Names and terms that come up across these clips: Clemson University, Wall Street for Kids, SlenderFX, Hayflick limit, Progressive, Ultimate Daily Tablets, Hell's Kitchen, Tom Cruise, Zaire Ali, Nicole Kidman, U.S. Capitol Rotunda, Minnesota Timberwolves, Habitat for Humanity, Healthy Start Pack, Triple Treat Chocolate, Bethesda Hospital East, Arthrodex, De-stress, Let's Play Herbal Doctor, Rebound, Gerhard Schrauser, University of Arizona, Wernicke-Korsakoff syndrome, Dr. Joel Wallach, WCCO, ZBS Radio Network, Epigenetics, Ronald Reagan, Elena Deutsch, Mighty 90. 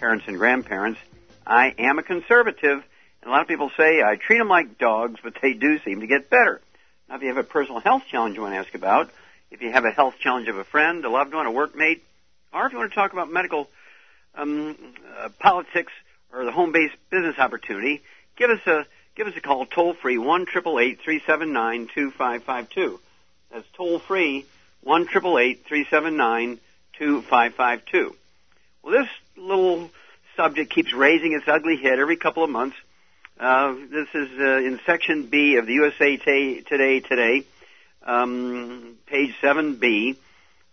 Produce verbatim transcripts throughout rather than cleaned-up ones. parents and grandparents. I am a conservative, and a lot of people say I treat them like dogs, but they do seem to get better. Now, if you have a personal health challenge you want to ask about, if you have a health challenge of a friend, a loved one, a workmate, or if you want to talk about medical um, uh, politics or the home-based business opportunity, give us a give us a call toll-free, one eight eight eight, three seven nine, two five five two. That's toll-free, one eight eight eight, three seven nine, two five five two. Well, this little subject keeps raising its ugly head every couple of months. Uh, this is uh, in Section B of the U S A t- Today Today. Um, page seven B, it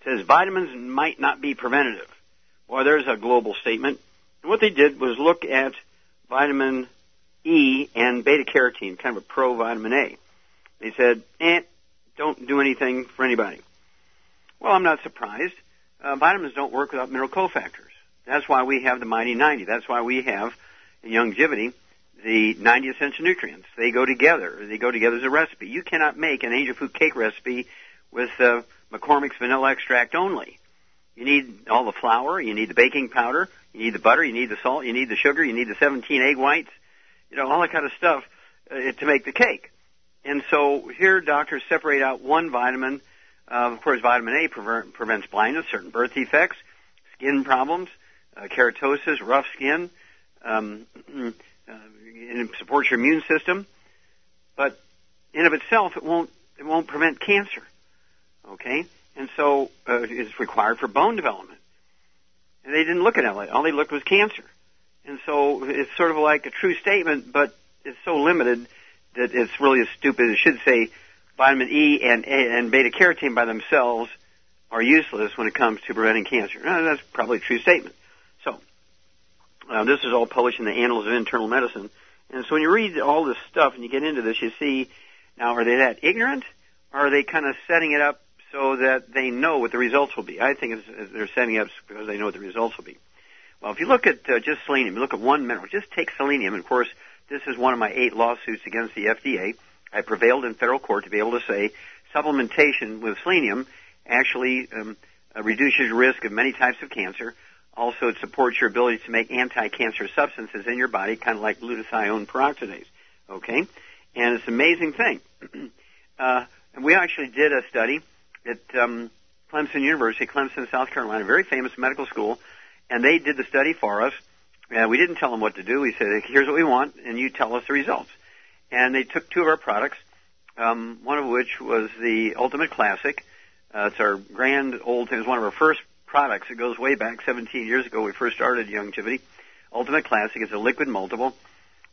says vitamins might not be preventative. Boy, there's a global statement. And what they did was look at vitamin E and beta-carotene, kind of a pro-vitamin A. They said, eh, don't do anything for anybody. Well, I'm not surprised. Uh, vitamins don't work without mineral cofactors. That's why we have the Mighty ninety. That's why we have in Youngevity the ninety essential nutrients. They go together. They go together as a recipe. You cannot make an angel food cake recipe with uh, McCormick's vanilla extract only. You need all the flour. You need the baking powder. You need the butter. You need the salt. You need the sugar. You need the seventeen egg whites. You know, all that kind of stuff uh, to make the cake. And so here doctors separate out one vitamin. Uh, of course, vitamin A prevent, prevents blindness, certain birth defects, skin problems, uh, keratosis, rough skin, um, uh, and it supports your immune system. But in of itself, it won't it won't prevent cancer. Okay, and so uh, it's required for bone development. And they didn't look at it. All they looked was cancer. And so it's sort of like a true statement, but it's so limited that it's really stupid. It should say vitamin E and, and beta-carotene by themselves are useless when it comes to preventing cancer. Now, that's probably a true statement. So uh, this is all published in the Annals of Internal Medicine. And so when you read all this stuff and you get into this, you see, now, are they that ignorant, or are they kind of setting it up so that they know what the results will be? I think it's, they're setting it up because they know what the results will be. Well, if you look at uh, just selenium, you look at one mineral, just take selenium. And, of course, this is one of my eight lawsuits against the F D A. I prevailed in federal court to be able to say supplementation with selenium actually um, reduces your risk of many types of cancer. Also, it supports your ability to make anti-cancer substances in your body, kind of like glutathione peroxidase, okay? And it's an amazing thing. uh, and we actually did a study at um, Clemson University, Clemson, South Carolina, a very famous medical school, and they did the study for us. Uh, we didn't tell them what to do. We said, here's what we want, and you tell us the results. And they took two of our products, um, one of which was the Ultimate Classic. Uh, it's our grand old thing. It was one of our first products. It goes way back, seventeen years ago. We first started Youngevity. Ultimate Classic is a liquid multiple.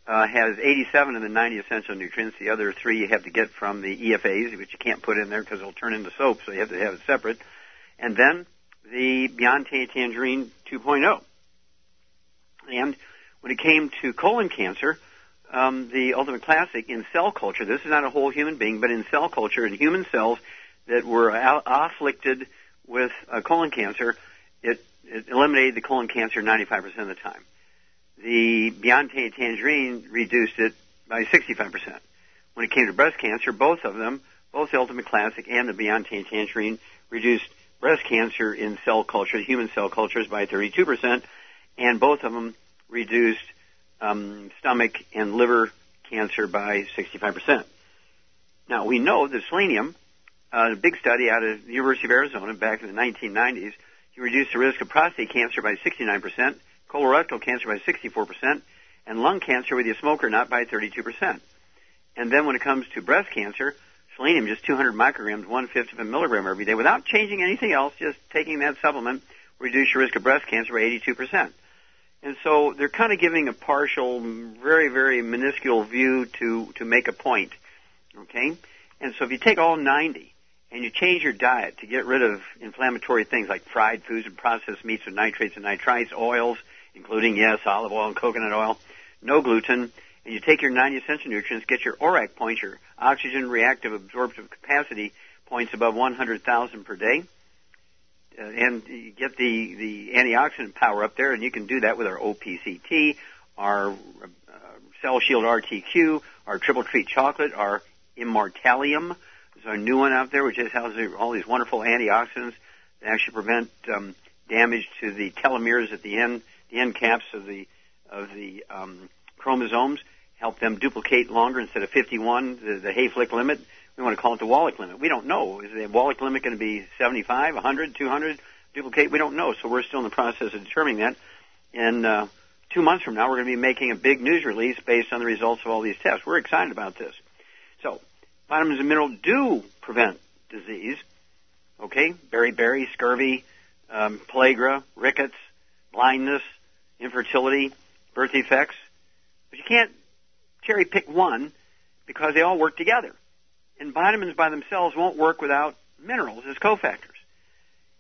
Uh, has eighty-seven of the ninety essential nutrients. The other three you have to get from the E F As, which you can't put in there because it'll turn into soap, so you have to have it separate. And then the Beyond Tangerine two point oh. And when it came to colon cancer, Um, the Ultimate Classic in cell culture, this is not a whole human being, but in cell culture, in human cells that were al- afflicted with uh, colon cancer, it, it eliminated the colon cancer ninety-five percent of the time. The Beyond Tangerine reduced it by sixty-five percent. When it came to breast cancer, both of them, both the Ultimate Classic and the Beyond Tangerine, reduced breast cancer in cell culture, human cell cultures, by thirty-two percent, and both of them reduced Um, stomach and liver cancer by sixty-five percent. Now, we know that selenium, uh, a big study out of the University of Arizona back in the nineteen nineties, you reduce the risk of prostate cancer by sixty-nine percent, colorectal cancer by sixty-four percent, and lung cancer, whether you smoke or not, by thirty-two percent. And then when it comes to breast cancer, selenium, just two hundred micrograms, one-fifth of a milligram every day, without changing anything else, just taking that supplement, reduce your risk of breast cancer by eighty-two percent. And so they're kind of giving a partial, very, very minuscule view to, to make a point, okay? And so if you take all ninety and you change your diet to get rid of inflammatory things like fried foods and processed meats with nitrates and nitrites, oils, including, yes, olive oil and coconut oil, no gluten, and you take your ninety essential nutrients, get your O R A C points, your oxygen reactive absorptive capacity points above one hundred thousand per day, uh, and you get the, the antioxidant power up there, and you can do that with our O P C T, our uh, Cell Shield R T Q, our Triple Treat Chocolate, our Immortalium. There's our new one out there, which is houses all these wonderful antioxidants that actually prevent um, damage to the telomeres at the end, the end caps of the of the um, chromosomes, help them duplicate longer instead of fifty-one, the, the Hayflick limit. We want to call it the Wallach limit. We don't know. Is the Wallach limit going to be seventy-five, one hundred, two hundred, duplicate? We don't know. So we're still in the process of determining that. And uh, two months from now, we're going to be making a big news release based on the results of all these tests. We're excited about this. So vitamins and minerals do prevent disease, okay? Beriberi, scurvy, um, pellagra, rickets, blindness, infertility, birth defects. But you can't cherry pick one because they all work together. And vitamins by themselves won't work without minerals as cofactors.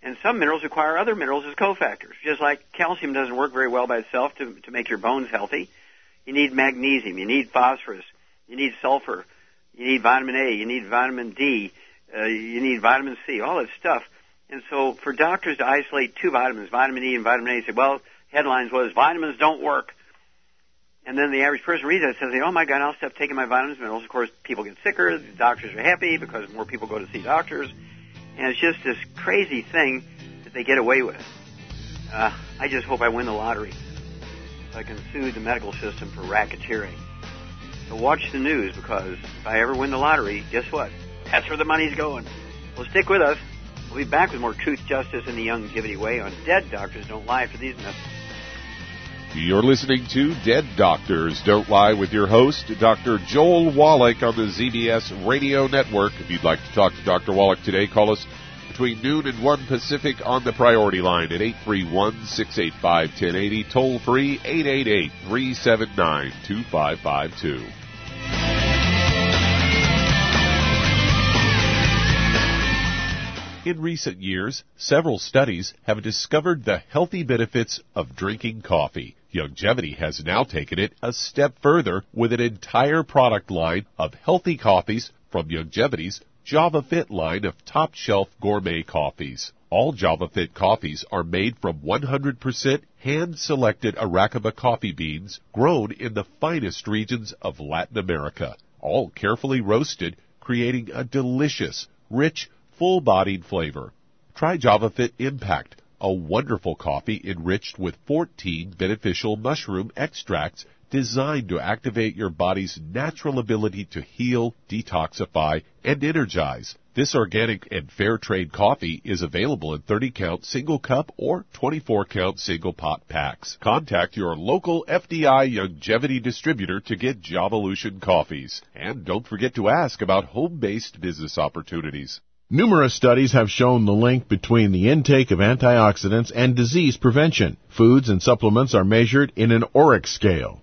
And some minerals require other minerals as cofactors, just like calcium doesn't work very well by itself to, to make your bones healthy. You need magnesium. You need phosphorus. You need sulfur. You need vitamin A. You need vitamin D. Uh, you need vitamin C, all that stuff. And so for doctors to isolate two vitamins, vitamin E and vitamin A, say, well, headlines was, vitamins don't work. And then the average person reads that and says, oh, my God, I'll stop taking my vitamins and minerals. Of course, people get sicker. The doctors are happy because more people go to see doctors. And it's just this crazy thing that they get away with. Uh, I just hope I win the lottery so I can sue the medical system for racketeering. So watch the news, because if I ever win the lottery, guess what? That's where the money's going. Well, stick with us. We'll be back with more Truth, Justice, and the Youngevity Way on Dead Doctors Don't Lie for these messages. You're listening to Dead Doctors Don't Lie with your host, Doctor Joel Wallach, on the Z B S Radio Network. If you'd like to talk to Doctor Wallach today, call us between noon and one Pacific on the priority line at eight three one, six eight five, one zero eight zero, toll free eight eight eight, three seven nine, two five five two. In recent years, several studies have discovered the healthy benefits of drinking coffee. Youngevity has now taken it a step further with an entire product line of healthy coffees from Youngevity's JavaFit line of top-shelf gourmet coffees. All JavaFit coffees are made from one hundred percent hand-selected Arakaba coffee beans grown in the finest regions of Latin America, all carefully roasted, creating a delicious, rich, full-bodied flavor. Try JavaFit Impact, a wonderful coffee enriched with fourteen beneficial mushroom extracts designed to activate your body's natural ability to heal, detoxify, and energize. This organic and fair trade coffee is available in thirty count single cup or twenty-four count single pot packs. Contact your local F D I Youngevity distributor to get Javolution coffees. And don't forget to ask about home-based business opportunities. Numerous studies have shown the link between the intake of antioxidants and disease prevention. Foods and supplements are measured in an O R A C scale.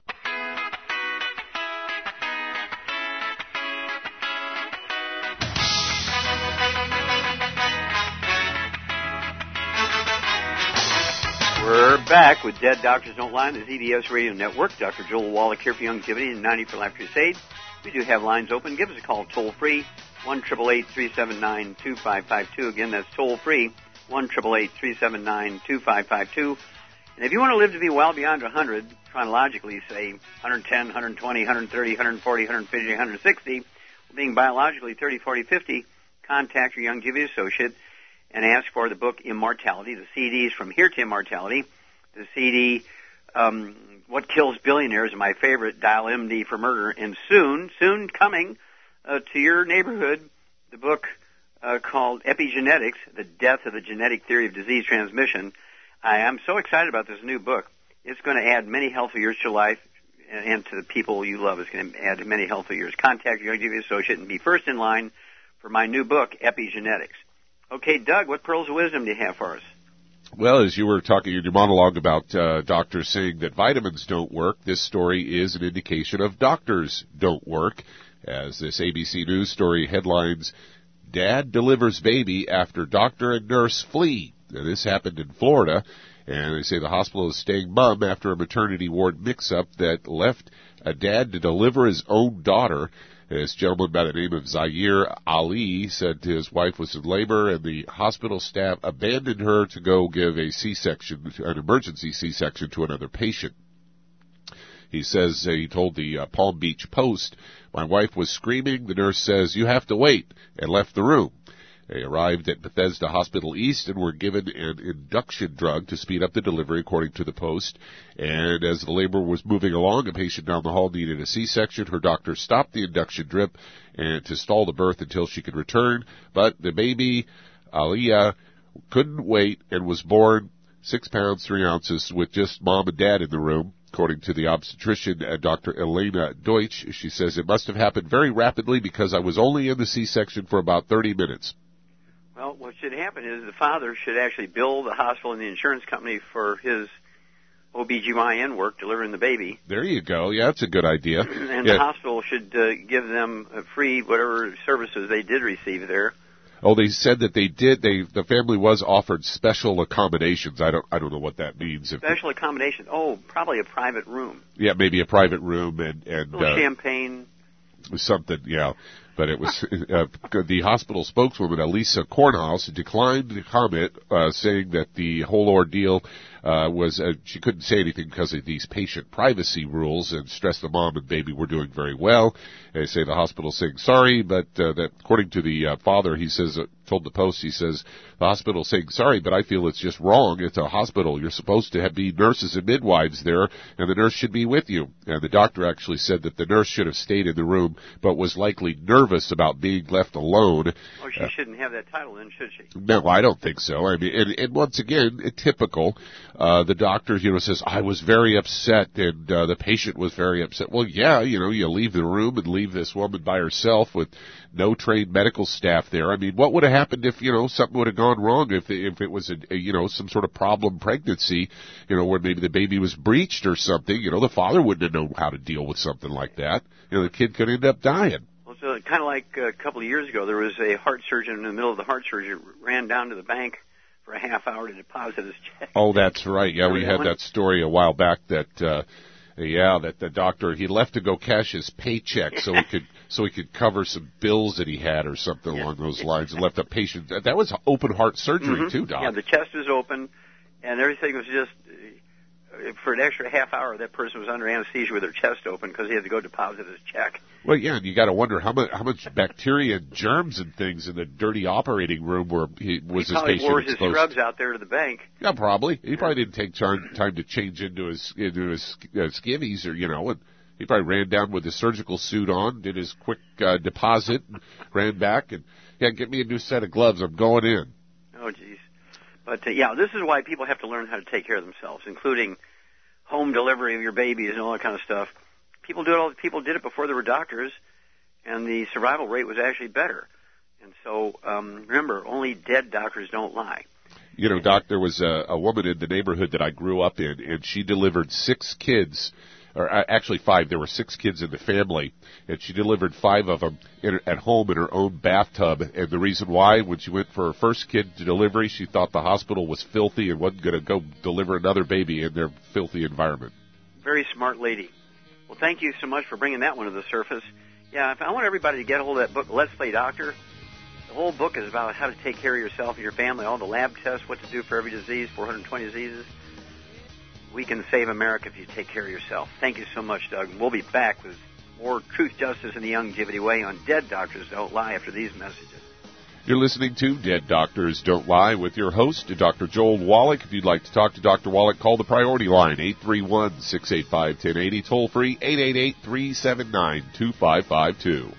back with Dead Doctors Don't Lie on the Z B S Radio Network. Doctor Joel Wallach here for Youngevity and ninety for Life Crusade. We do have lines open. Give us a call toll-free, one eight eight eight, three seven nine, two five five two. Again, that's toll-free, one eight eight eight, three seven nine, two five five two. And if you want to live to be well beyond one hundred, chronologically, say one ten, one twenty, one thirty, one forty, one fifty, one sixty, being biologically thirty, forty, fifty, contact your Youngevity associate and ask for the book Immortality. The C D is From Here to Immortality. The C D, um, What Kills Billionaires, my favorite, Dial M D for Murder. And soon, soon coming uh, to your neighborhood, the book uh, called Epigenetics, The Death of the Genetic Theory of Disease Transmission. I am so excited about this new book. It's going to add many healthy years to life and, and to the people you love. It's going to add many healthy years. Contact your Youngevity associate and be first in line for my new book, Epigenetics. Okay, Doug, what pearls of wisdom do you have for us? Well, as you were talking in your monologue about uh, doctors saying that vitamins don't work, this story is an indication of doctors don't work, as this A B C News story headlines, Dad delivers baby after doctor and nurse flee. Now, this happened in Florida, and they say the hospital is staying mum after a maternity ward mix-up that left a dad to deliver his own daughter. This gentleman by the name of Zaire Ali said his wife was in labor, and the hospital staff abandoned her to go give a C-section, an emergency C-section, to another patient. He says, uh, he told the uh, Palm Beach Post, "My wife was screaming. The nurse says, 'You have to wait,' and left the room. They arrived at Bethesda Hospital East and were given an induction drug to speed up the delivery, according to the Post. And as the labor was moving along, a patient down the hall needed a C-section. Her doctor stopped the induction drip and to stall the birth until she could return. But the baby, Aliyah, couldn't wait and was born six pounds, three ounces, with just mom and dad in the room." According to the obstetrician, uh, Doctor Elena Deutsch, she says, "It must have happened very rapidly because I was only in the C-section for about thirty minutes. Well, what should happen is the father should actually bill the hospital and the insurance company for his O B G Y N work delivering the baby. There you go. Yeah, that's a good idea. And yeah. The hospital should uh, give them a free whatever services they did receive there. Oh, they said that they did. They the family was offered special accommodations. I don't. I don't know what that means. If special accommodation. Oh, probably a private room. Yeah, maybe a private room and and a little uh, champagne. Something. Yeah. But it was uh, the hospital spokeswoman, Elisa Kornhaus, declined to comment, uh, saying that the whole ordeal uh, was uh, she couldn't say anything because of these patient privacy rules, and stressed the mom and baby were doing very well. They say the hospital saying sorry, but uh, that according to the uh, father, he says uh, told the Post, he says the hospital saying sorry, but I feel it's just wrong. It's a hospital. You're supposed to have be nurses and midwives there, and the nurse should be with you. And the doctor actually said that the nurse should have stayed in the room, but was likely nervous about being left alone. Oh, she uh, shouldn't have that title then, should she? No, I don't think so. I mean, and, and once again, typical, uh, the doctor, you know, says, I was very upset, and uh, the patient was very upset. Well, yeah, you know, you leave the room and leave this woman by herself with no trained medical staff there. I mean, what would have happened if, you know, something would have gone wrong, if if it was, a, a you know, some sort of problem pregnancy, you know, where maybe the baby was breached or something, you know, the father wouldn't have known how to deal with something like that. You know, the kid could end up dying. So kind of like a couple of years ago, there was a heart surgeon in the middle of the heart surgery ran down to the bank for a half hour to deposit his check. Oh, that's right. Yeah, we had that story a while back that, uh, yeah, that the doctor, he left to go cash his paycheck so he could so he could cover some bills that he had or something along those lines, and left a patient. That was open heart surgery, mm-hmm. too, Doc. Yeah, the chest was open, and everything was just, for an extra half hour, that person was under anesthesia with their chest open because he had to go deposit his check. Well, yeah, and you got to wonder how much how much bacteria, and germs, and things in the dirty operating room where he was his patient exposed. He probably wore his scrubs out there to the bank. Yeah, probably. He probably didn't take time, time to change into his into his uh, skivvies, or you know, and he probably ran down with his surgical suit on, did his quick uh, deposit, and ran back, and yeah, get me a new set of gloves. I'm going in. Oh, geez. But, uh, yeah, this is why people have to learn how to take care of themselves, including home delivery of your babies and all that kind of stuff. People do it all. People did it before there were doctors, and the survival rate was actually better. And so, um, remember, only dead doctors don't lie. You know, Doc, there was a, a woman in the neighborhood that I grew up in, and she delivered six kids or uh, actually five. There were six kids in the family, and she delivered five of them in, at home in her own bathtub. And the reason why, when she went for her first kid to delivery, she thought the hospital was filthy and wasn't going to go deliver another baby in their filthy environment. Very smart lady. Well, thank you so much for bringing that one to the surface. Yeah, I want everybody to get a hold of that book, Let's Play Doctor. The whole book is about how to take care of yourself and your family, all the lab tests, what to do for every disease, four hundred twenty diseases. We can save America if you take care of yourself. Thank you so much, Doug. We'll be back with more Truth, Justice, and the Youngevity Way on Dead Doctors Don't Lie after these messages. You're listening to Dead Doctors Don't Lie with your host, Doctor Joel Wallach. If you'd like to talk to Doctor Wallach, call the priority line, eight three one, six eight five, one zero eight zero, toll free, eight eight eight, three seven nine, two five five two.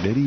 Many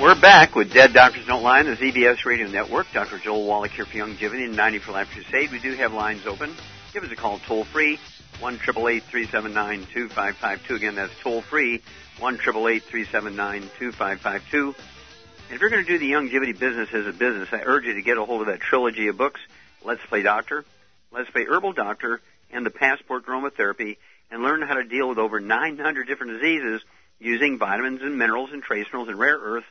We're back with Dead Doctors Don't Lie on the Z B S Radio Network. Doctor Joel Wallach here for Youngevity and ninety for Life Crusade. We do have lines open. Give us a call toll-free, one eight eight eight, three seven nine, two five five two. Again, that's toll-free, one eight eight eight, three seven nine, two five five two. And if you're going to do the Youngevity business as a business, I urge you to get a hold of that trilogy of books, Let's Play Doctor, Let's Play Herbal Doctor, and the Passport Aromatherapy, and learn how to deal with over nine hundred different diseases using vitamins and minerals and trace minerals and rare earths,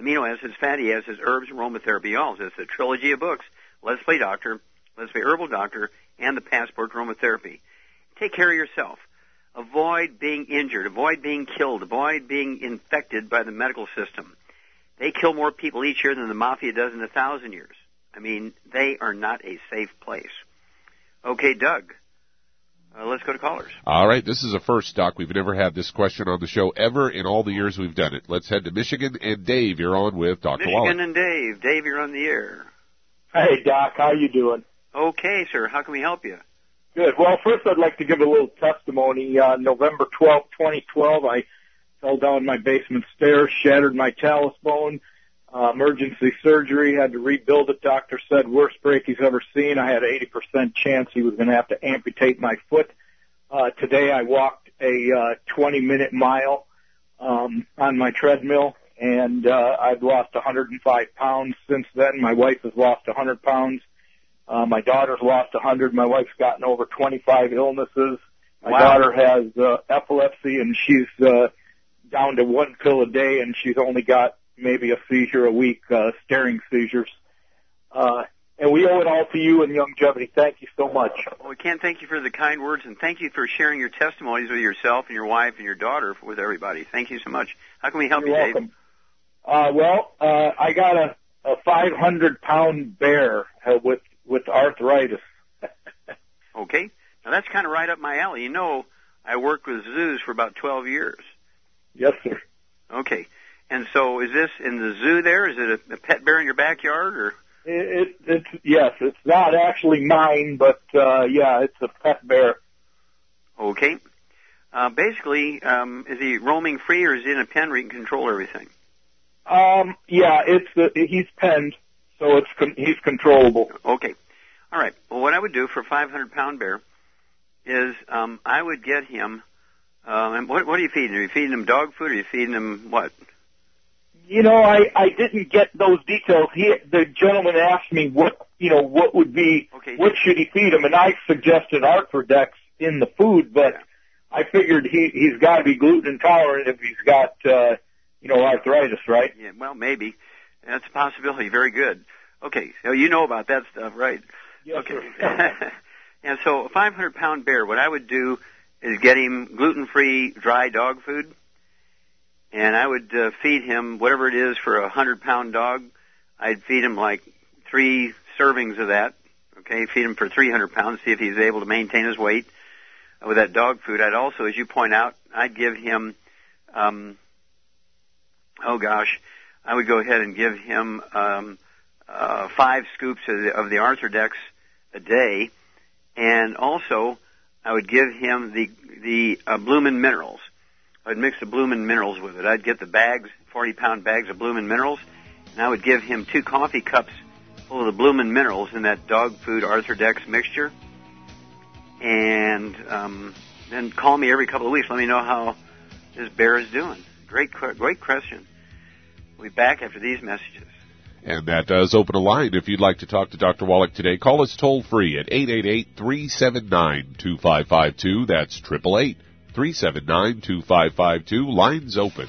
amino acids, fatty acids, herbs, and aromatherapy, all. It's a trilogy of books, Let's Play Doctor, Let's Play Herbal Doctor, and the Passport Aromatherapy. Take care of yourself. Avoid being injured. Avoid being killed. Avoid being infected by the medical system. They kill more people each year than the mafia does in a thousand years. I mean, they are not a safe place. Okay, Doug. Uh, let's go to callers. All right. This is a first, Doc. We've never had this question on the show ever in all the years we've done it. Let's head to Michigan. And, Dave, you're on with Doctor Michigan Wallach. Michigan and Dave. Dave, you're on the air. Hey, Doc. How you doing? Okay, sir. How can we help you? Good. Well, first I'd like to give a little testimony. Uh, November twelfth, twenty twelve, I fell down my basement stairs, shattered my talus bone, uh, emergency surgery, had to rebuild it. Doctor said worst break he's ever seen. I had an eighty percent chance he was going to have to amputate my foot. Uh, today I walked a uh, twenty-minute mile um, on my treadmill, and uh, I've lost one hundred five pounds since then. My wife has lost one hundred pounds. Uh, my daughter's lost one hundred. My wife's gotten over twenty-five illnesses. My wow. daughter has uh, epilepsy, and she's uh, down to one pill a day, and she's only got maybe a seizure a week, uh, staring seizures. Uh, and we owe it all to you and Youngevity. Thank you so much. Well, we can't thank you for the kind words, and thank you for sharing your testimonies with yourself and your wife and your daughter with everybody. Thank you so much. How can we help You're you, welcome. Dave? Uh, well, uh, I got a, a five hundred pound bear uh, with with arthritis. Okay. Now, that's kind of right up my alley. You know, I worked with zoos for about twelve years. Yes, sir. Okay. And so is this in the zoo there? Is it a, a pet bear in your backyard? Or it, it, it's yes, it's not actually mine, but, uh, yeah, it's a pet bear. Okay. Uh, basically, um, is he roaming free or is he in a pen where he can control everything? Um, yeah, it's uh, he's penned. So it's con- he's controllable. Okay. All right. Well, what I would do for a five hundred pound bear is um, I would get him, um, and what, what are you feeding him? Are you feeding him dog food or are you feeding him what? You know, I, I didn't get those details. He, the gentleman asked me what, you know, what would be, okay. what should he feed him, and I suggested Arthrodex in the food, but yeah. I figured he, he's got to be gluten intolerant if he's got, uh, you know, arthritis, right? Yeah, well, maybe. That's a possibility. Very good. Okay, so you know about that stuff, right? Yes, okay. Sir. And so a five hundred pound bear, what I would do is get him gluten-free, dry dog food, and I would uh, feed him whatever it is for a one hundred pound dog. I'd feed him like three servings of that, okay, feed him for three hundred pounds, see if he's able to maintain his weight with that dog food. I'd also, as you point out, I'd give him, um, oh, gosh, I would go ahead and give him um, uh, five scoops of the, of the Arthrodex a day, and also I would give him the the uh, Bloomin' Minerals. I'd mix the Bloomin' Minerals with it. I'd get the bags, forty pound bags of Bloomin' Minerals, and I would give him two coffee cups full of the Bloomin' Minerals in that dog food Arthrodex mixture, and um, then call me every couple of weeks. Let me know how this bear is doing. Great, great question. We'll be back after these messages. And that does open a line. If you'd like to talk to Doctor Wallach today, call us toll-free at eight eight eight, three seven nine, two five five two. That's eight eight eight, three seven nine, two five five two. Lines open.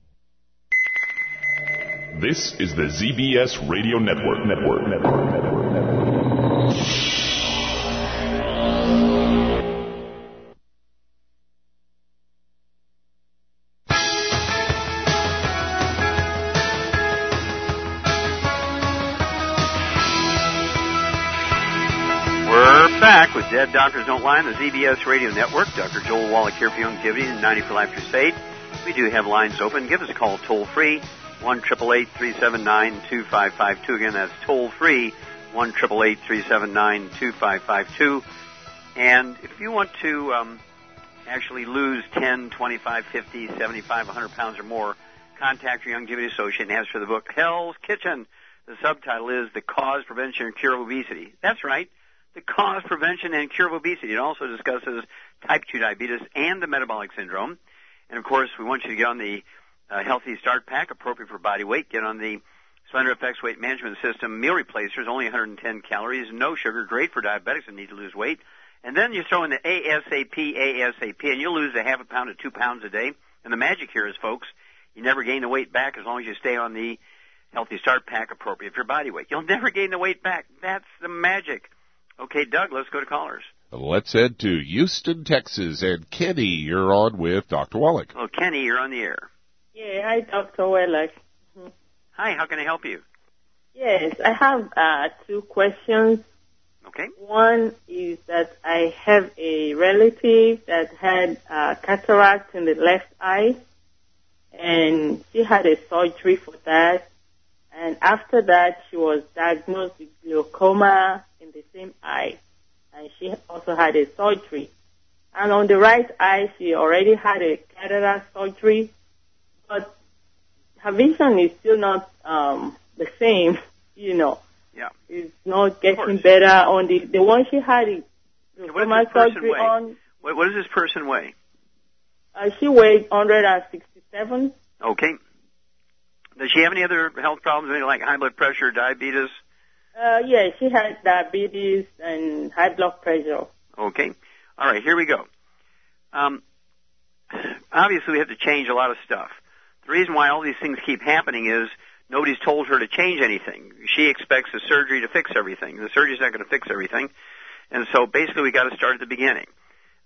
This is the Z B S Radio Network. Network. Network. Network. Network. We're back with Dead Doctors Don't Lie on the Z B S Radio Network. Doctor Joel Wallach here for Youngevity and ninety for Life Crusade. We do have lines open. Give us a call toll free. one eight eight eight, three seven nine, two five five two. Again, that's toll-free, one eight eight eight, three seven nine, two five five two. And if you want to um, actually lose ten, twenty-five, fifty, seventy-five, one hundred pounds or more, contact your Youngevity associate and ask for the book, Hell's Kitchen. The subtitle is The Cause, Prevention, and Cure of Obesity. That's right, The Cause, Prevention, and Cure of Obesity. It also discusses type two diabetes and the metabolic syndrome. And, of course, we want you to get on the Uh, Healthy Start Pack, appropriate for body weight. Get on the SlenderFX Weight Management System Meal Replacers, only one hundred ten calories, no sugar, great for diabetics that need to lose weight. And then you throw in the A S A P, A S A P, and you'll lose a half a pound to two pounds a day. And the magic here is, folks, you never gain the weight back as long as you stay on the Healthy Start Pack, appropriate for your body weight. You'll never gain the weight back. That's the magic. Okay, Doug, let's go to callers. Let's head to Houston, Texas, and Kenny, you're on with Doctor Wallach. Oh, Kenny, you're on the air. Yeah, hi, Doctor Wallach. Mm-hmm. Hi, how can I help you? Yes, I have uh, two questions. Okay. One is that I have a relative that had uh, cataract in the left eye, and she had a surgery for that. And after that, she was diagnosed with glaucoma in the same eye, and she also had a surgery. And on the right eye, she already had a cataract surgery. But her vision is still not um, the same, you know. Yeah. It's not getting better on the, the one she had. It, it what, does surgery on. What, what does this person weigh? Uh, she weighed one hundred sixty-seven. Okay. Does she have any other health problems, anything like high blood pressure, diabetes? Uh, yeah, she had diabetes and high blood pressure. Okay. All right, here we go. Um, obviously, we have to change a lot of stuff. The reason why all these things keep happening is nobody's told her to change anything. She expects the surgery to fix everything. The surgery's not going to fix everything. And so basically we got to start at the beginning.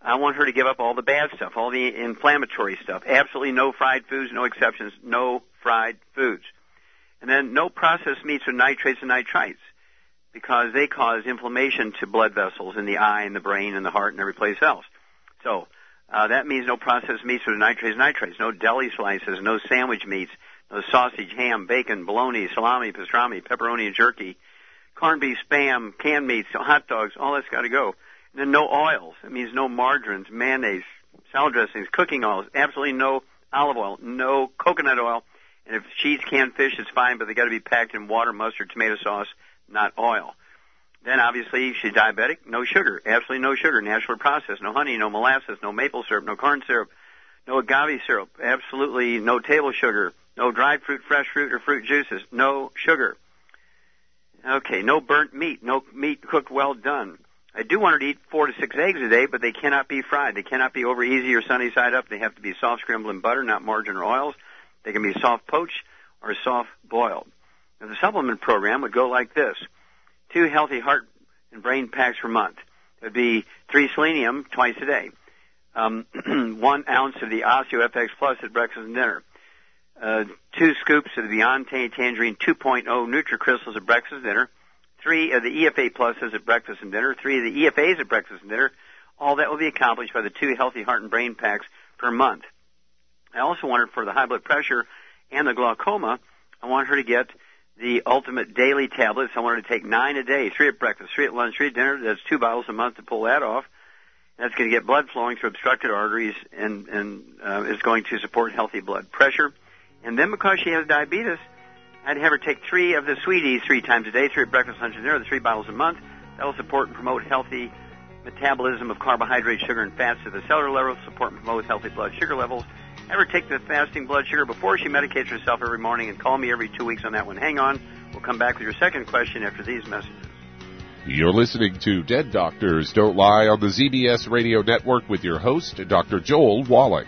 I want her to give up all the bad stuff, all the inflammatory stuff. Absolutely no fried foods, no exceptions, no fried foods. And then no processed meats or nitrates and nitrites because they cause inflammation to blood vessels in the eye and the brain and the heart and every place else. So Uh, that means no processed meats or nitrates, nitrates, no deli slices, no sandwich meats, no sausage, ham, bacon, bologna, salami, pastrami, pepperoni, and jerky, corned beef, Spam, canned meats, hot dogs, all that's got to go. And then no oils. It means no margarines, mayonnaise, salad dressings, cooking oils, absolutely no olive oil, no coconut oil. And if cheese, canned fish, it's fine, but they got to be packed in water, mustard, tomato sauce, not oil. Then, obviously, if she's diabetic, no sugar, absolutely no sugar, naturally processed, no honey, no molasses, no maple syrup, no corn syrup, no agave syrup, absolutely no table sugar, no dried fruit, fresh fruit, or fruit juices, no sugar. Okay, no burnt meat, no meat cooked well done. I do want her to eat four to six eggs a day, but they cannot be fried. They cannot be over easy or sunny side up. They have to be soft scrambled in butter, not margarine or oils. They can be soft poached or soft boiled. Now, the supplement program would go like this. Two healthy heart and brain packs per month. It would be three selenium twice a day. Um, one ounce of the OsteoFX Plus at breakfast and dinner. Uh, two scoops of the Beyond Tangerine two point oh NutriCrystals at breakfast and dinner. Three of the E F A Pluses at breakfast and dinner. Three of the E F As at breakfast and dinner. All that will be accomplished by the two healthy heart and brain packs per month. I also want her, for the high blood pressure and the glaucoma, I want her to get the Ultimate Daily Tablets. I want her to take nine a day, three at breakfast, three at lunch, three at dinner. That's two bottles a month to pull that off. That's going to get blood flowing through obstructed arteries and, and uh, is going to support healthy blood pressure. And then because she has diabetes, I'd have her take three of the Sweeties three times a day, three at breakfast, lunch, and dinner, the three bottles a month. That will support and promote healthy metabolism of carbohydrates, sugar, and fats to the cellular level, support and promote healthy blood sugar levels. Have her take the fasting blood sugar before she medicates herself every morning, and call me every two weeks on that one. Hang on. We'll come back with your second question after these messages. You're listening to Dead Doctors Don't Lie on the Z B S Radio Network with your host, Doctor Joel Wallach.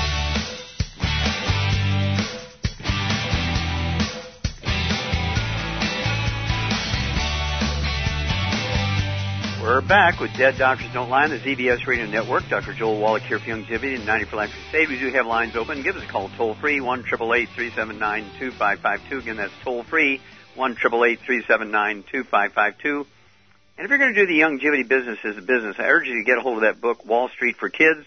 We're back with Dead Doctors Don't Lie on the Z B S Radio Network. Doctor Joel Wallach here for Youngevity and ninety for Life Crusade. We do have lines open. Give us a call toll-free, one eight eight eight, three seven nine, two five five two. Again, that's toll-free, one eight eight eight, three seven nine, two five five two. And if you're going to do the Youngevity business as a business, I urge you to get a hold of that book, Wall Street for Kids,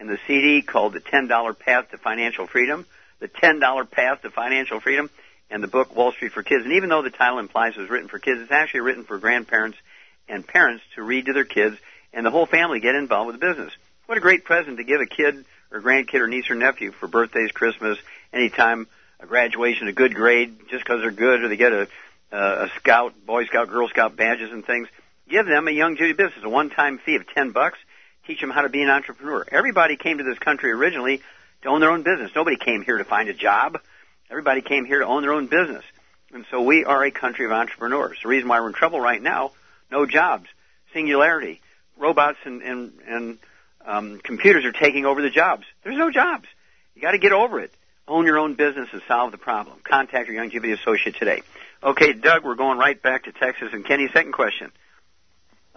and the C D called The ten dollar Path to Financial Freedom. The ten dollar Path to Financial Freedom, and the book, Wall Street for Kids. And even though the title implies it was written for kids, it's actually written for grandparents and parents to read to their kids, and the whole family get involved with the business. What a great present to give a kid or grandkid or niece or nephew for birthdays, Christmas, any time a graduation, a good grade, just because they're good, or they get a, uh, a scout, Boy Scout, Girl Scout badges and things. Give them a Young Judy business, a one-time fee of ten bucks. Teach them how to be an entrepreneur. Everybody came to this country originally to own their own business. Nobody came here to find a job. Everybody came here to own their own business. And so we are a country of entrepreneurs. The reason why we're in trouble right now, no jobs, singularity. Robots and, and, and um, computers are taking over the jobs. There's no jobs. You got to get over it. Own your own business and solve the problem. Contact your Youngevity associate today. Okay, Doug, we're going right back to Texas. And Kenny, second question.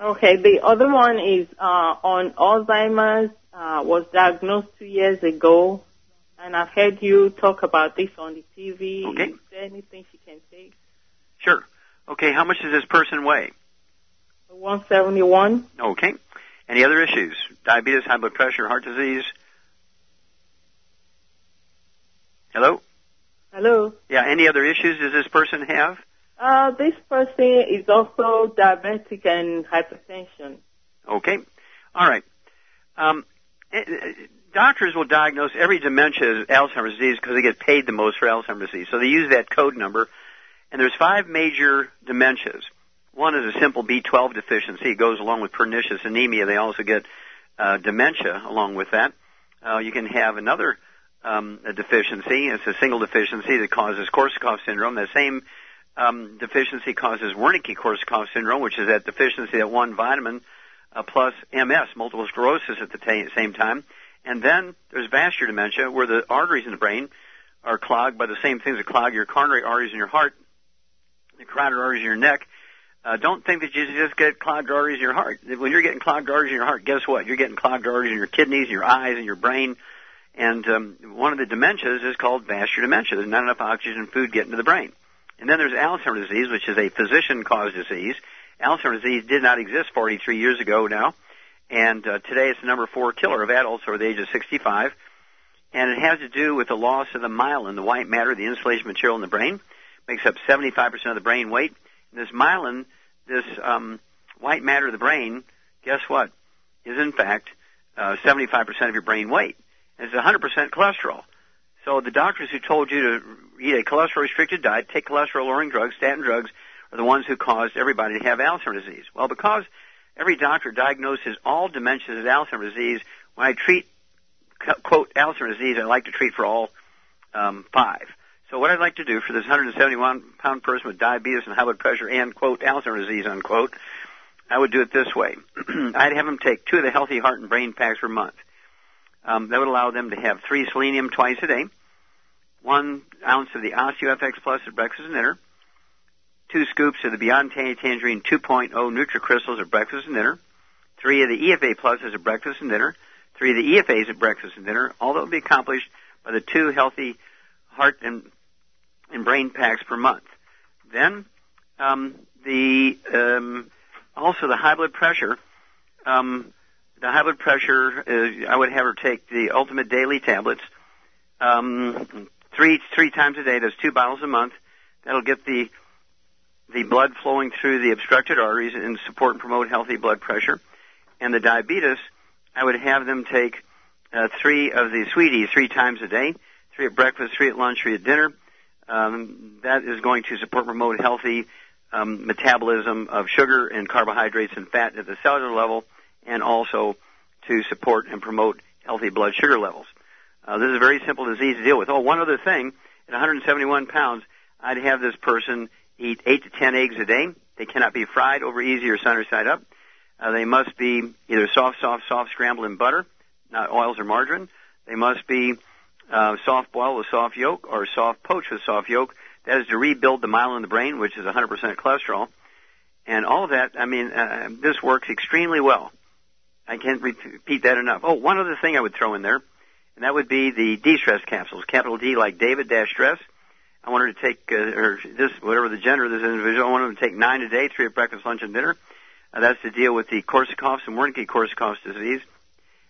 Okay, the other one is uh, on Alzheimer's. Uh, was diagnosed two years ago, and I've heard you talk about this on the T V. Okay. Is there anything she can say? Sure. Okay, how much does this person weigh? one seventy-one. Okay. Any other issues? Diabetes, high blood pressure, heart disease? Hello? Hello. Yeah, any other issues does this person have? Uh, this person is also diabetic and hypertension. Okay. All right. Um, doctors will diagnose every dementia as Alzheimer's disease because they get paid the most for Alzheimer's disease. So they use that code number. And there's five major dementias. One is a simple B twelve deficiency. It goes along with pernicious anemia. They also get uh, dementia along with that. Uh, you can have another um, a deficiency. It's a single deficiency that causes Korsakoff syndrome. That same um, deficiency causes Wernicke-Korsakoff syndrome, which is that deficiency of one vitamin, Uh, plus M S, multiple sclerosis, at the t- same time. And then there's vascular dementia, where the arteries in the brain are clogged by the same things that clog your coronary arteries in your heart, the carotid arteries in your neck. Uh, don't think that you just get clogged arteries in your heart. When you're getting clogged arteries in your heart, guess what? You're getting clogged arteries in your kidneys, your eyes, and your brain. And um, one of the dementias is called vascular dementia. There's not enough oxygen and food getting to the brain. And then there's Alzheimer's disease, which is a physician-caused disease. Alzheimer's disease did not exist forty-three years ago now, and uh, today it's the number four killer of adults over the age of sixty-five, and it has to do with the loss of the myelin, the white matter, the insulation material in the brain. It makes up seventy-five percent of the brain weight. And this myelin, this um, white matter of the brain, guess what, is in fact uh, seventy-five percent of your brain weight. And it's one hundred percent cholesterol. So the doctors who told you to eat a cholesterol-restricted diet, take cholesterol-lowering drugs, statin drugs, are the ones who caused everybody to have Alzheimer's disease. Well, because every doctor diagnoses all dementias as Alzheimer's disease, when I treat, quote, Alzheimer's disease, I like to treat for all um, five. So what I'd like to do for this one hundred seventy-one pound person with diabetes and high blood pressure and, quote, Alzheimer's disease, unquote, I would do it this way. I'd have them take two of the Healthy Heart and Brain Packs per month. Um, that would allow them to have three selenium twice a day, one ounce of the OsteoFX Plus at breakfast and dinner, two scoops of the Beyond Tangerine two point oh Nutricrystals at breakfast and dinner, three of the E F A Pluses at breakfast and dinner, three of the E F As at breakfast and dinner. All that will be accomplished by the two Healthy Heart and, and Brain Packs per month. Then um, the um, also the high blood pressure. Um, the high blood pressure, uh, I would have her take the Ultimate Daily Tablets um, three three times a day. That's two bottles a month. That'll get the the blood flowing through the obstructed arteries and support and promote healthy blood pressure. And the diabetes, I would have them take uh, three of the Sweeties three times a day, three at breakfast, three at lunch, three at dinner. Um, that is going to support and promote healthy um, metabolism of sugar and carbohydrates and fat at the cellular level, and also to support and promote healthy blood sugar levels. Uh, this is a very simple disease to deal with. Oh, one other thing, at one hundred seventy-one pounds, I'd have this person eat eight to ten eggs a day. They cannot be fried over easy or sun or side up. Uh, they must be either soft, soft, soft scrambled in butter, not oils or margarine. They must be uh, soft boiled with soft yolk or soft poached with soft yolk. That is to rebuild the myelin in the brain, which is one hundred percent cholesterol. And all of that, I mean, uh, this works extremely well. I can't repeat that enough. Oh, one other thing I would throw in there, and that would be the De-stress capsules, capital D like David, dash stress. I want her to take, uh, or this, whatever the gender of this individual, I want them to take nine a day, three at breakfast, lunch, and dinner. Uh, that's to deal with the Korsakoff's and Wernicke-Korsakoff's disease.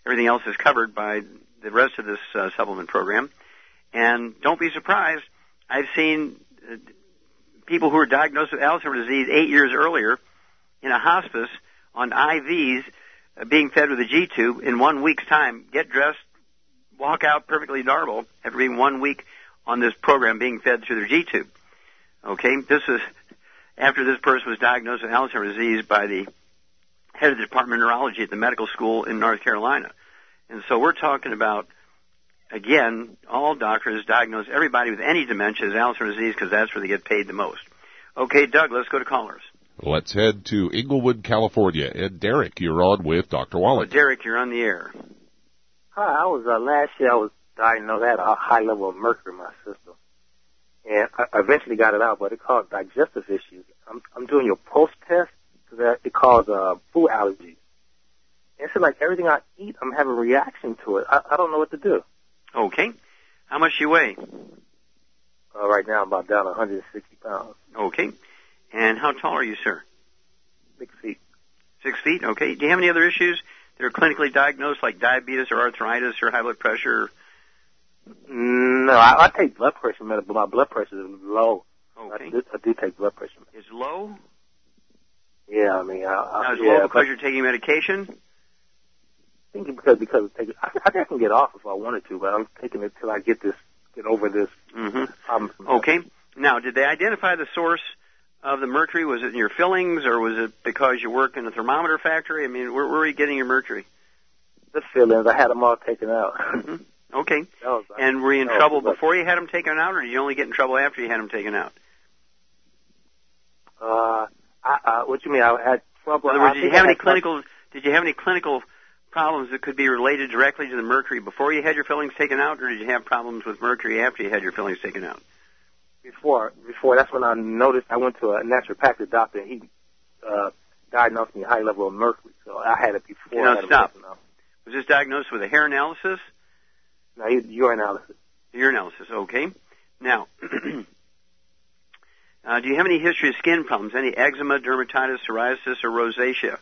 Everything else is covered by the rest of this uh, supplement program. And don't be surprised, I've seen uh, people who were diagnosed with Alzheimer's disease eight years earlier in a hospice on I Vs uh, being fed with a G-tube in one week's time, get dressed, walk out perfectly normal after being one week on this program being fed through their G-tube. Okay, this is after this person was diagnosed with Alzheimer's disease by the head of the Department of Neurology at the medical school in North Carolina. And so we're talking about, again, all doctors diagnose everybody with any dementia as Alzheimer's disease because that's where they get paid the most. Okay, Doug, let's go to callers. Let's head to Inglewood, California. And Derek, you're on with Doctor Wallach. Oh, Derek, you're on the air. Hi, I was, uh, last year I was diagnosed, I had a high level of mercury in my system. And I eventually got it out, but it caused digestive issues. I'm, I'm doing your post test because it caused uh, food allergies. It's like everything I eat, I'm having a reaction to it. I, I don't know what to do. Okay. How much do you weigh? Uh, right now, I'm about down one hundred sixty pounds. Okay. And how tall are you, sir? Six feet. Six feet? Okay. Do you have any other issues that are clinically diagnosed, like diabetes or arthritis or high blood pressure? No, I, I take blood pressure medicine, but my blood pressure is low. Okay. I do, I do take blood pressure medicine. It's low? Yeah, I mean, I... I now, it's yeah, low because you're taking medication? I think because, because I, I, I can get off if I wanted to, but I'm taking it till I get this, get over this. Mm-hmm. Okay. Now, did they identify the source of the mercury? Was it in your fillings, or was it because you work in a thermometer factory? I mean, where, where are you getting your mercury? The fillings. I had them all taken out. Mm-hmm. Okay. Was, and were you in trouble before you had them taken out, or did you only get in trouble after you had them taken out? Uh, I, uh what do you mean? I had trouble. In other words, did you have any clinical? Did you have any clinical problems that could be related directly to the mercury before you had your fillings taken out, or did you have problems with mercury after you had your fillings taken out? Before, before. That's when I noticed. I went to a naturopathic doctor, and he uh, diagnosed me a high level of mercury. So I had it before. No, stop. Was this diagnosed with a hair analysis? Now, urinalysis. Urinalysis, okay. Now, uh, do you have any history of skin problems? Any eczema, dermatitis, psoriasis, or rosacea?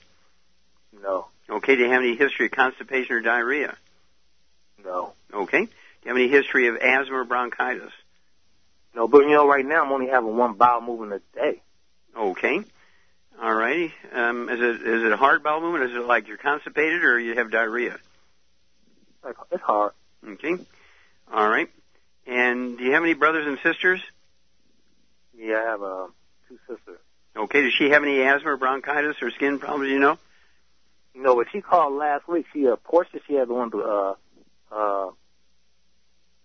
No. Okay, do you have any history of constipation or diarrhea? No. Okay. Do you have any history of asthma or bronchitis? No, but you know, right now I'm only having one bowel movement a day. Okay. All righty. Um, is it is it a hard bowel movement? Is it like you're constipated or you have diarrhea? It's hard. Okay. All right. And do you have any brothers and sisters? Yeah, I have uh, two sisters. Okay. Does she have any asthma or bronchitis or skin problems, you know? No, but she called last week. She, uh, Portia, she had one uh, uh,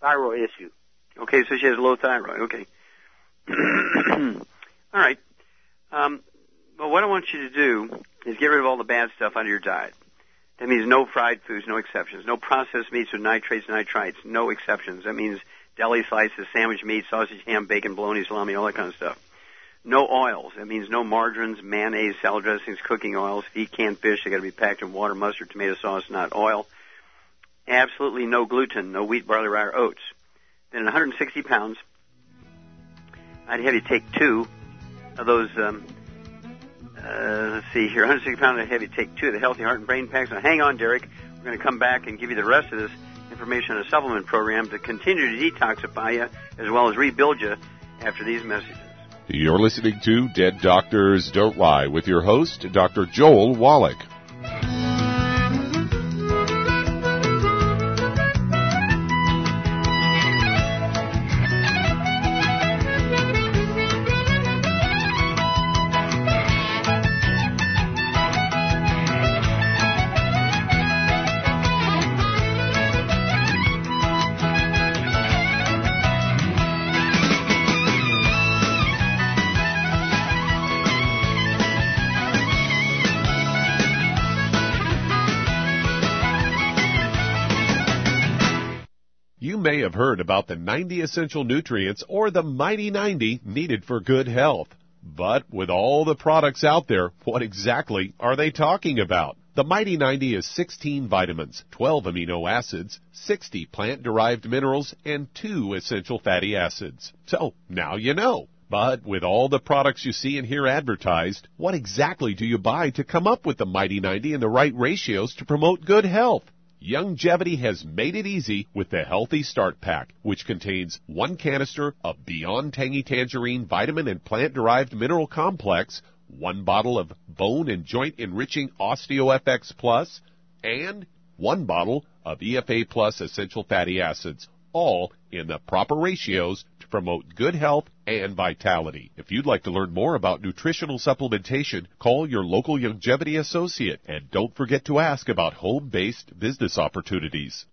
thyroid issue. Okay, so she has low thyroid. Okay. All right. Um, well, what I want you to do is get rid of all the bad stuff out of your diet. That means no fried foods, no exceptions. No processed meats with nitrates, nitrites, no exceptions. That means deli slices, sandwich meat, sausage, ham, bacon, bologna, salami, all that kind of stuff. No oils. That means no margarines, mayonnaise, salad dressings, cooking oils. If you eat canned fish, they got to be packed in water, mustard, tomato sauce, not oil. Absolutely no gluten, no wheat, barley, rye, or oats. Then at one hundred sixty pounds, I'd have you take two of those... Um, Uh, let's see here, one hundred sixty pounds, I'd have you take two of the Healthy Heart and Brain Packs. Now hang on, Derek. We're going to come back and give you the rest of this information on a supplement program to continue to detoxify you as well as rebuild you after these messages. You're listening to Dead Doctors Don't Lie with your host, Doctor Joel Wallach. Have heard about the ninety essential nutrients or the Mighty ninety needed for good health. But with all the products out there, what exactly are they talking about? The Mighty ninety is sixteen vitamins, twelve amino acids, sixty plant-derived minerals, and two essential fatty acids. So now you know. But with all the products you see and hear advertised, what exactly do you buy to come up with the Mighty ninety in the right ratios to promote good health? Youngevity has made it easy with the Healthy Start Pack, which contains one canister of Beyond Tangy Tangerine Vitamin and Plant-Derived Mineral Complex, one bottle of Bone and Joint Enriching OsteoFX Plus, and one bottle of E F A Plus Essential Fatty Acids, all in the proper ratios to promote good health and vitality. If you'd like to learn more about nutritional supplementation, call your local Youngevity associate, and don't forget to ask about home-based business opportunities.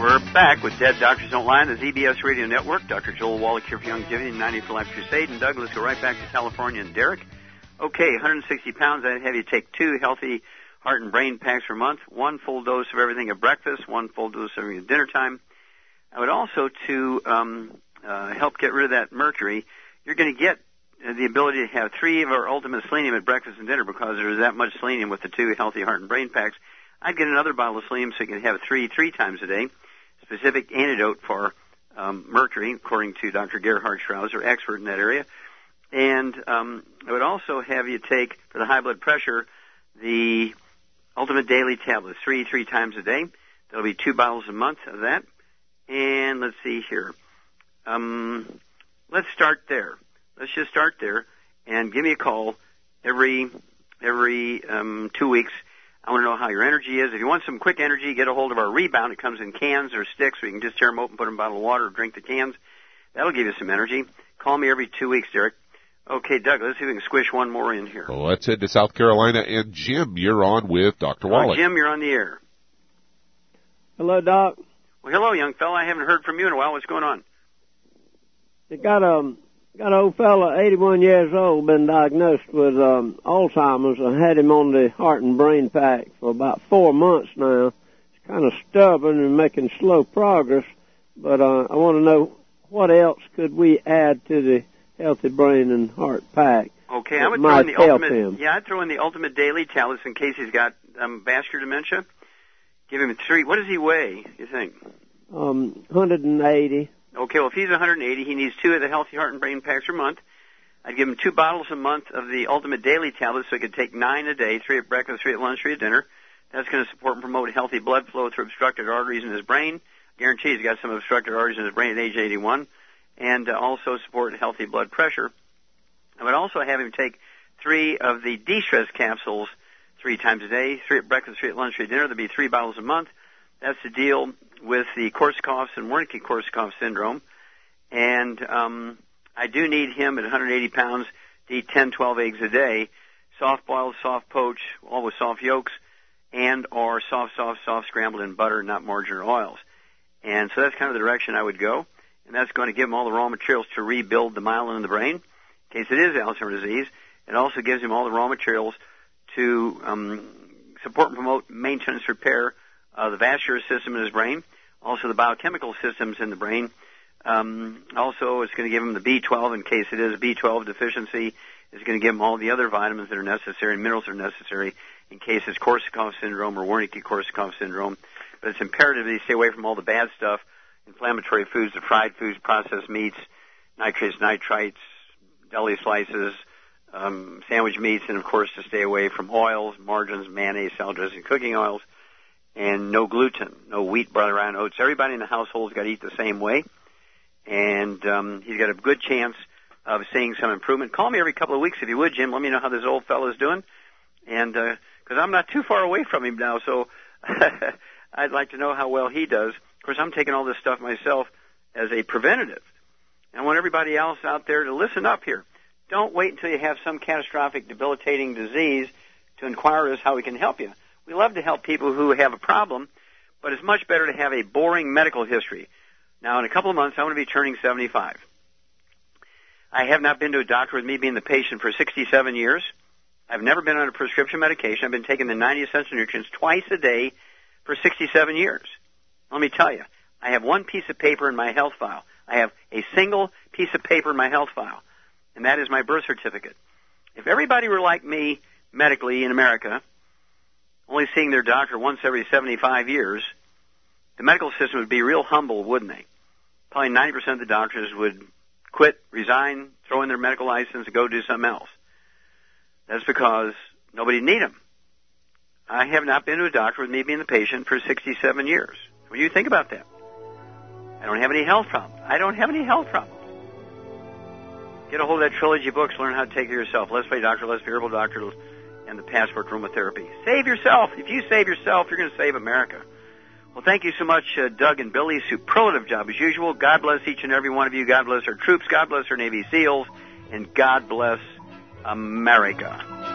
We're back with Dead Doctors Don't Lie on the Z B S Radio Network. Doctor Joel Wallach here for Youngevity, ninety for Life Crusade. And Doug, let's go right back to California and Derek. Okay, one hundred sixty pounds, I'd have you take two healthy heart and brain packs per month, one full dose of everything at breakfast, one full dose of everything at dinner time. I would also, to um, uh, help get rid of that mercury, you're going to get the ability to have three of our Ultimate Selenium at breakfast and dinner because there's that much selenium with the two healthy heart and brain packs. I'd get another bottle of selenium so you can have three three times a day. Specific antidote for um, mercury, according to Doctor Gerhard Schrauser, expert in that area. And um, I would also have you take, for the high blood pressure, the Ultimate Daily Tablets, three, three times a day. There'll be two bottles a month of that. And let's see here. Um, let's start there. Let's just start there and give me a call every every um, two weeks. I want to know how your energy is. If you want some quick energy, get a hold of our Rebound. It comes in cans or sticks. We can just tear them open, put them in a bottle of water, or drink the cans. That'll give you some energy. Call me every two weeks, Derek. Okay, Doug, let's see if we can squish one more in here. Well, let's head to South Carolina. And, Jim, you're on with Doctor Wallach. Jim, you're on the air. Hello, Doc. Well, hello, young fella. I haven't heard from you in a while. What's going on? They got um. Got an old fella, eighty-one years old, been diagnosed with um, Alzheimer's. I had him on the heart and brain pack for about four months now. He's kind of stubborn and making slow progress, but uh, I want to know what else could we add to the healthy brain and heart pack. Okay, I would throw in the ultimate. Him. Yeah, I'd throw in the Ultimate Daily Tablets in case he's got um, vascular dementia. Give him three. What does he weigh? You think? Um, one hundred eighty. Okay, well, if he's one hundred eighty, he needs two of the Healthy Heart and Brain Packs a month. I'd give him two bottles a month of the Ultimate Daily Tablets so he could take nine a day, three at breakfast, three at lunch, three at dinner. That's going to support and promote healthy blood flow through obstructed arteries in his brain. Guarantee he's got some obstructed arteries in his brain at age eighty-one. And uh, also support healthy blood pressure. I would also have him take three of the De-stress capsules three times a day, three at breakfast, three at lunch, three at dinner. There'd be three bottles a month. That's the deal with the Korsakoff and Wernicke-Korsakoff syndrome. And um, I do need him at one hundred eighty pounds to eat ten, twelve eggs a day, soft-boiled, soft-poached, all with soft yolks, and or soft, soft, soft scrambled in butter, not margarine or oils. And so that's kind of the direction I would go. And that's going to give him all the raw materials to rebuild the myelin in the brain in case it is Alzheimer's disease. It also gives him all the raw materials to um, support and promote maintenance repair of the vascular system in his brain, also the biochemical systems in the brain. Um, also, it's going to give him the B twelve in case it is a B twelve deficiency. It's going to give him all the other vitamins that are necessary and minerals that are necessary in case it's Korsakoff syndrome or Wernicke-Korsakoff syndrome. But it's imperative that you stay away from all the bad stuff, inflammatory foods, the fried foods, processed meats, nitrates, nitrites, deli slices, um, sandwich meats, and, of course, to stay away from oils, margarines, mayonnaise, salad dressing, cooking oils, and no gluten, no wheat, barley, rye, and oats. Everybody in the household's got to eat the same way, and um, he's got a good chance of seeing some improvement. Call me every couple of weeks if you would, Jim. Let me know how this old fellow's doing, and uh, because I'm not too far away from him now, so I'd like to know how well he does. Of course, I'm taking all this stuff myself as a preventative. I want everybody else out there to listen up here. Don't wait until you have some catastrophic, debilitating disease to inquire as how we can help you. We love to help people who have a problem, but it's much better to have a boring medical history. Now, in a couple of months, I'm going to be turning seventy-five. I have not been to a doctor, with me being the patient, for sixty-seven years. I've never been on a prescription medication. I've been taking the ninety essential nutrients twice a day for sixty-seven years. Let me tell you, I have one piece of paper in my health file. I have a single piece of paper in my health file, and that is my birth certificate. If everybody were like me medically in America, only seeing their doctor once every seventy-five years, the medical system would be real humble, wouldn't they? Probably ninety percent of the doctors would quit, resign, throw in their medical license, and go do something else. That's because nobody need them. I have not been to a doctor, with me being the patient, for sixty-seven years. What do you think about that? I don't have any health problems. I don't have any health problems. Get a hold of that trilogy books. Learn how to take care of yourself. Let's Play Doctor, Let's Play Herbal Doctor, and the Passport Aromatherapy. Save yourself. If you save yourself, you're going to save America. Well, thank you so much, uh, Doug and Billy. Superlative job as usual. God bless each and every one of you. God bless our troops. God bless our Navy SEALs. And God bless America.